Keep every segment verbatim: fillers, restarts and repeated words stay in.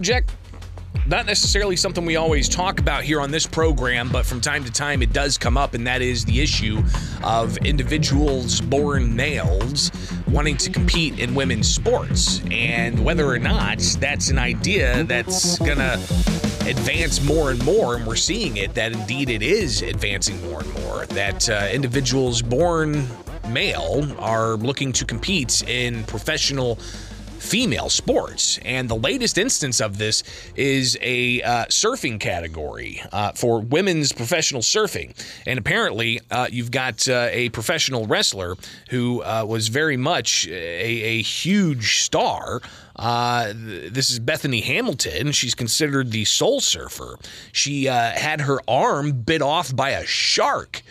Jack, not necessarily something we always talk about here on this program, but from time to time it does come up, and that is the issue of individuals born males wanting to compete in women's sports, and whether or not that's an idea that's gonna advance more and more. And we're seeing it, that indeed it is advancing more and more, that uh, individuals born male are looking to compete in professional female sports. And the latest instance of this is a uh, surfing category uh, for women's professional surfing. And apparently uh, you've got uh, a professional wrestler who uh, was very much a, a huge star. Uh, this is Bethany Hamilton. She's considered the Soul Surfer. She uh, had her arm bit off by a shark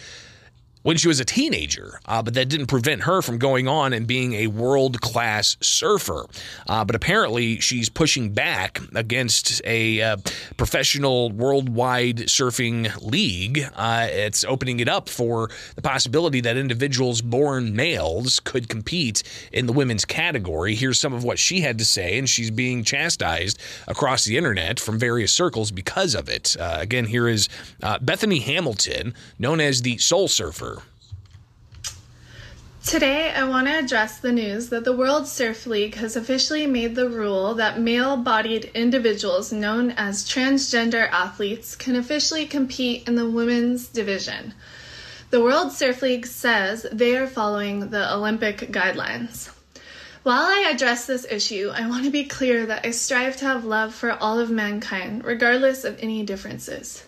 when she was a teenager, uh, but that didn't prevent her from going on and being a world-class surfer. Uh, but apparently she's pushing back against a uh, professional worldwide surfing league. Uh, it's opening it up for the possibility that individuals born males could compete in the women's category. Here's some of what she had to say, and she's being chastised across the internet from various circles because of it. Uh, again, here is uh, Bethany Hamilton, known as the Soul Surfer. Today, I want to address the news that the World Surf League has officially made the rule that male-bodied individuals known as transgender athletes can officially compete in the women's division. The World Surf League says they are following the Olympic guidelines. While I address this issue, I want to be clear that I strive to have love for all of mankind, regardless of any differences.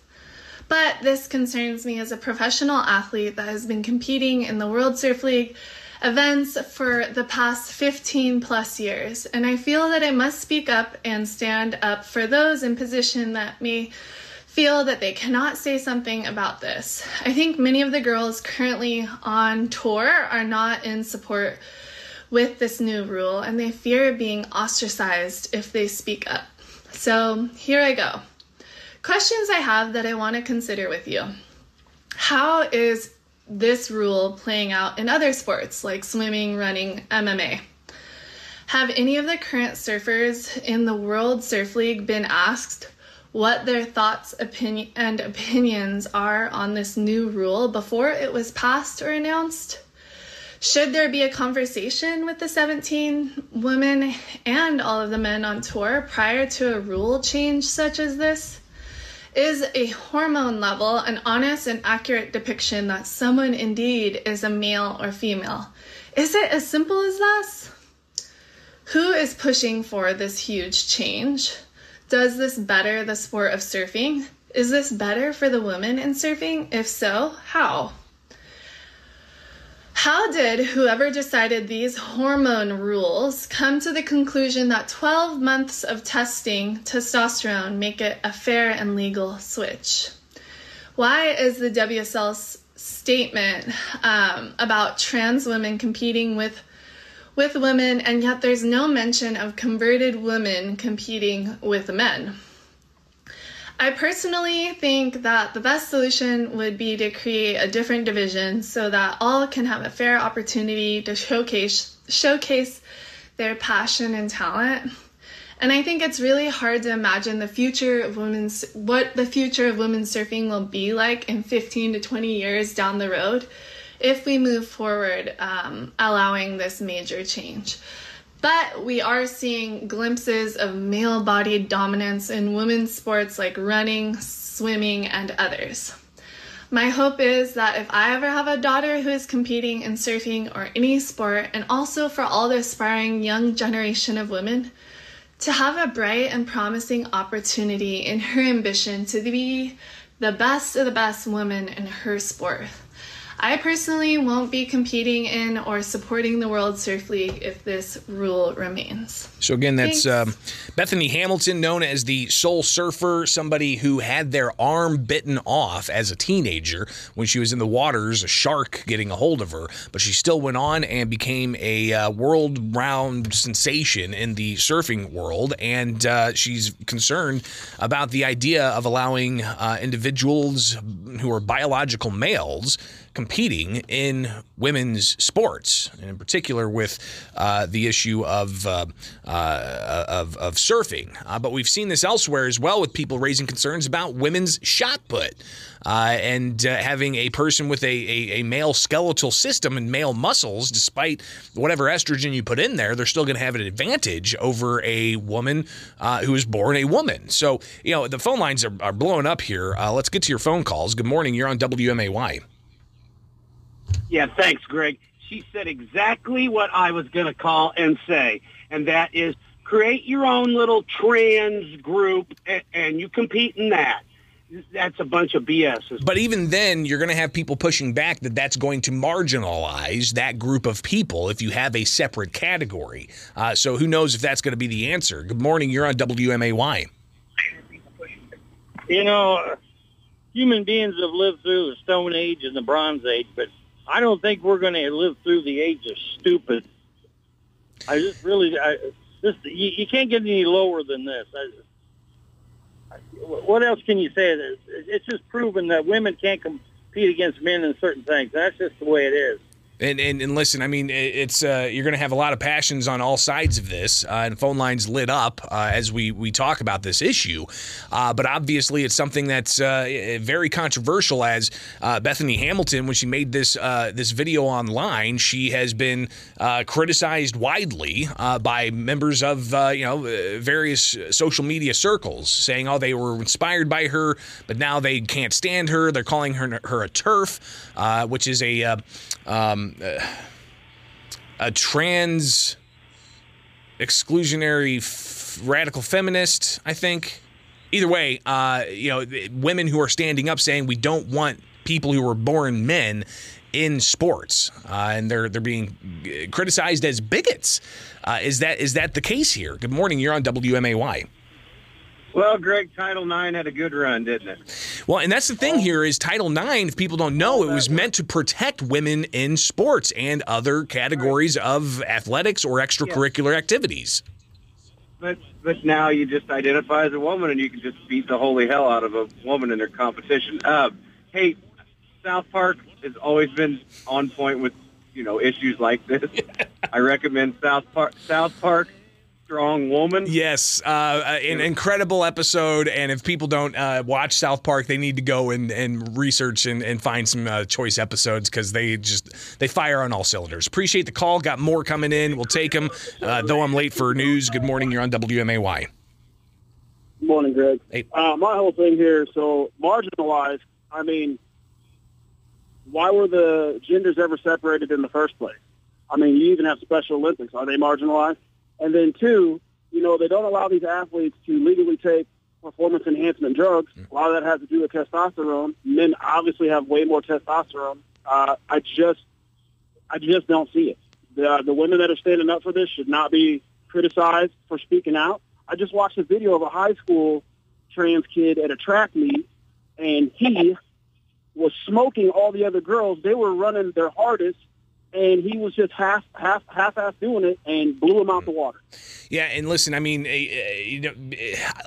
But this concerns me as a professional athlete that has been competing in the World Surf League events for the past fifteen plus years. And I feel that I must speak up and stand up for those in position that may feel that they cannot say something about this. I think many of the girls currently on tour are not in support with this new rule, and they fear being ostracized if they speak up. So here I go. Questions I have that I want to consider with you. How is this rule playing out in other sports like swimming, running, M M A? Have any of the current surfers in the World Surf League been asked what their thoughts opinion, and opinions are on this new rule before it was passed or announced? Should there be a conversation with the seventeen women and all of the men on tour prior to a rule change such as this? Is a hormone level an honest and accurate depiction that someone indeed is a male or female? Is it as simple as this? Who is pushing for this huge change? Does this better the sport of surfing? Is this better for the women in surfing? If so, how? How did whoever decided these hormone rules come to the conclusion that twelve months of testing testosterone make it a fair and legal switch? Why is the W S L's statement um, about trans women competing with, with women, and yet there's no mention of converted women competing with men? I personally think that the best solution would be to create a different division so that all can have a fair opportunity to showcase showcase their passion and talent. And I think it's really hard to imagine the future of women's what the future of women's surfing will be like in fifteen to twenty years down the road if we move forward um, allowing this major change. But we are seeing glimpses of male-bodied dominance in women's sports like running, swimming, and others. My hope is that if I ever have a daughter who is competing in surfing or any sport, and also for all the aspiring young generation of women, to have a bright and promising opportunity in her ambition to be the best of the best woman in her sport. I personally won't be competing in or supporting the World Surf League if this rule remains. So again, that's um, Bethany Hamilton, known as the Soul Surfer, somebody who had their arm bitten off as a teenager when she was in the waters, a shark getting a hold of her. But she still went on and became a uh, world-round sensation in the surfing world. And uh, she's concerned about the idea of allowing uh, individuals who are biological males competing in women's sports, and in particular with uh, the issue of, uh, uh, of, of surfing. Uh, but we've seen this elsewhere as well, with people raising concerns about women's shot put. Uh, and uh, having a person with a, a, a male skeletal system and male muscles, despite whatever estrogen you put in there, they're still going to have an advantage over a woman uh, who is born a woman. So, you know, the phone lines are, are blowing up here. Uh, let's get to your phone calls. Good morning. You're on W M A Y. Yeah, thanks, Greg. She said exactly what I was going to call and say, and that is create your own little trans group, and, and you compete in that. That's a bunch of B S. But even then, you're going to have people pushing back that that's going to marginalize that group of people if you have a separate category. Uh, so who knows if that's going to be the answer. Good morning. You're on W M A Y. You know, human beings have lived through the Stone Age and the Bronze Age, but I don't think we're going to live through the age of stupid. I just really, I, this you, you can't get any lower than this. I, What else can you say? It's just proven that women can't compete against men in certain things. That's just the way it is. And, and and listen, I mean, it's uh, you're going to have a lot of passions on all sides of this, uh, and phone lines lit up uh, as we, we talk about this issue. Uh, but obviously, it's something that's uh, very controversial. As uh, Bethany Hamilton, when she made this uh, this video online, she has been uh, criticized widely uh, by members of uh, you know various social media circles, saying, "Oh, they were inspired by her, but now they can't stand her." They're calling her her a TERF, uh, which is a uh, um, Uh, a trans exclusionary f- radical feminist, I think. Either way, uh, you know, women who are standing up saying we don't want people who were born men in sports, uh, and they're they're being criticized as bigots. Uh, is that is that the case here? Good morning. You're on W M A Y. Well, Greg, Title nine had a good run, didn't it? Well, and that's the thing here is Title nine, if people don't know, it was meant to protect women in sports and other categories of athletics or extracurricular activities. But but now you just identify as a woman, and you can just beat the holy hell out of a woman in their competition. Uh, hey, South Park has always been on point with, you know, issues like this. I recommend South Park. South Park. Strong woman. Yes, uh, an incredible episode, and if people don't uh, watch South Park, they need to go and, and research and, and find some uh, choice episodes, because they just they fire on all cylinders. Appreciate the call. Got more coming in. We'll take them, uh, though I'm late for news. Good morning. You're on W M A Y. Good morning, Greg. Hey. Uh, my whole thing here, so marginalized, I mean, why were the genders ever separated in the first place? I mean, you even have Special Olympics. Are they marginalized? And then, two, you know, they don't allow these athletes to legally take performance-enhancement drugs. A lot of that has to do with testosterone. Men obviously have way more testosterone. Uh, I just I just don't see it. The, the women that are standing up for this should not be criticized for speaking out. I just watched a video of a high school trans kid at a track meet, and he was smoking all the other girls. They were running their hardest. And he was just half, half, half-ass doing it, and blew him out the water. Yeah, and listen, I mean, you know,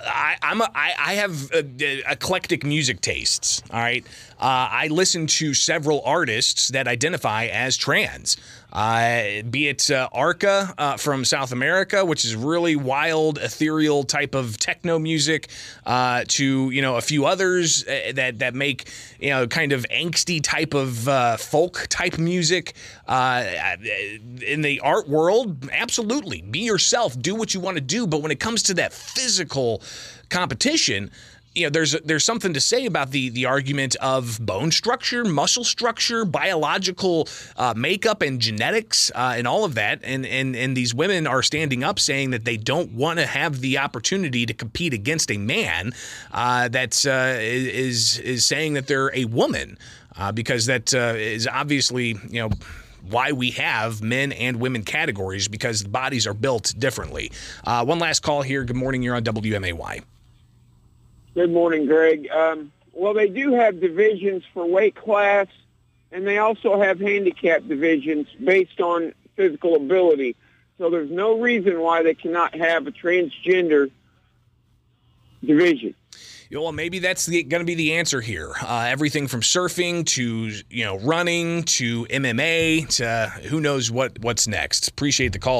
I, I'm a, I, I have a, a eclectic music tastes. All right, uh, I listen to several artists that identify as trans. Uh, be it uh, Arca uh, from South America, which is really wild, ethereal type of techno music, uh, to you know a few others uh, that that make you know kind of angsty type of uh, folk type music. Uh, in the art world, absolutely be yourself, do what you want to do. But when it comes to that physical competition, you know, there's there's something to say about the the argument of bone structure, muscle structure, biological uh, makeup, and genetics, uh, and all of that. And and and these women are standing up saying that they don't want to have the opportunity to compete against a man uh, that uh, is is saying that they're a woman, uh, because that uh, is obviously you know. why we have men and women categories, because the bodies are built differently. Uh, one last call here. Good morning. You're on W M A Y. Good morning, Greg. Um, well, they do have divisions for weight class, and they also have handicap divisions based on physical ability. So there's no reason why they cannot have a transgender division. You know, well, maybe that's going to be the answer here. Uh, everything from surfing to, you know, running to M M A to who knows what, what's next. Appreciate the call.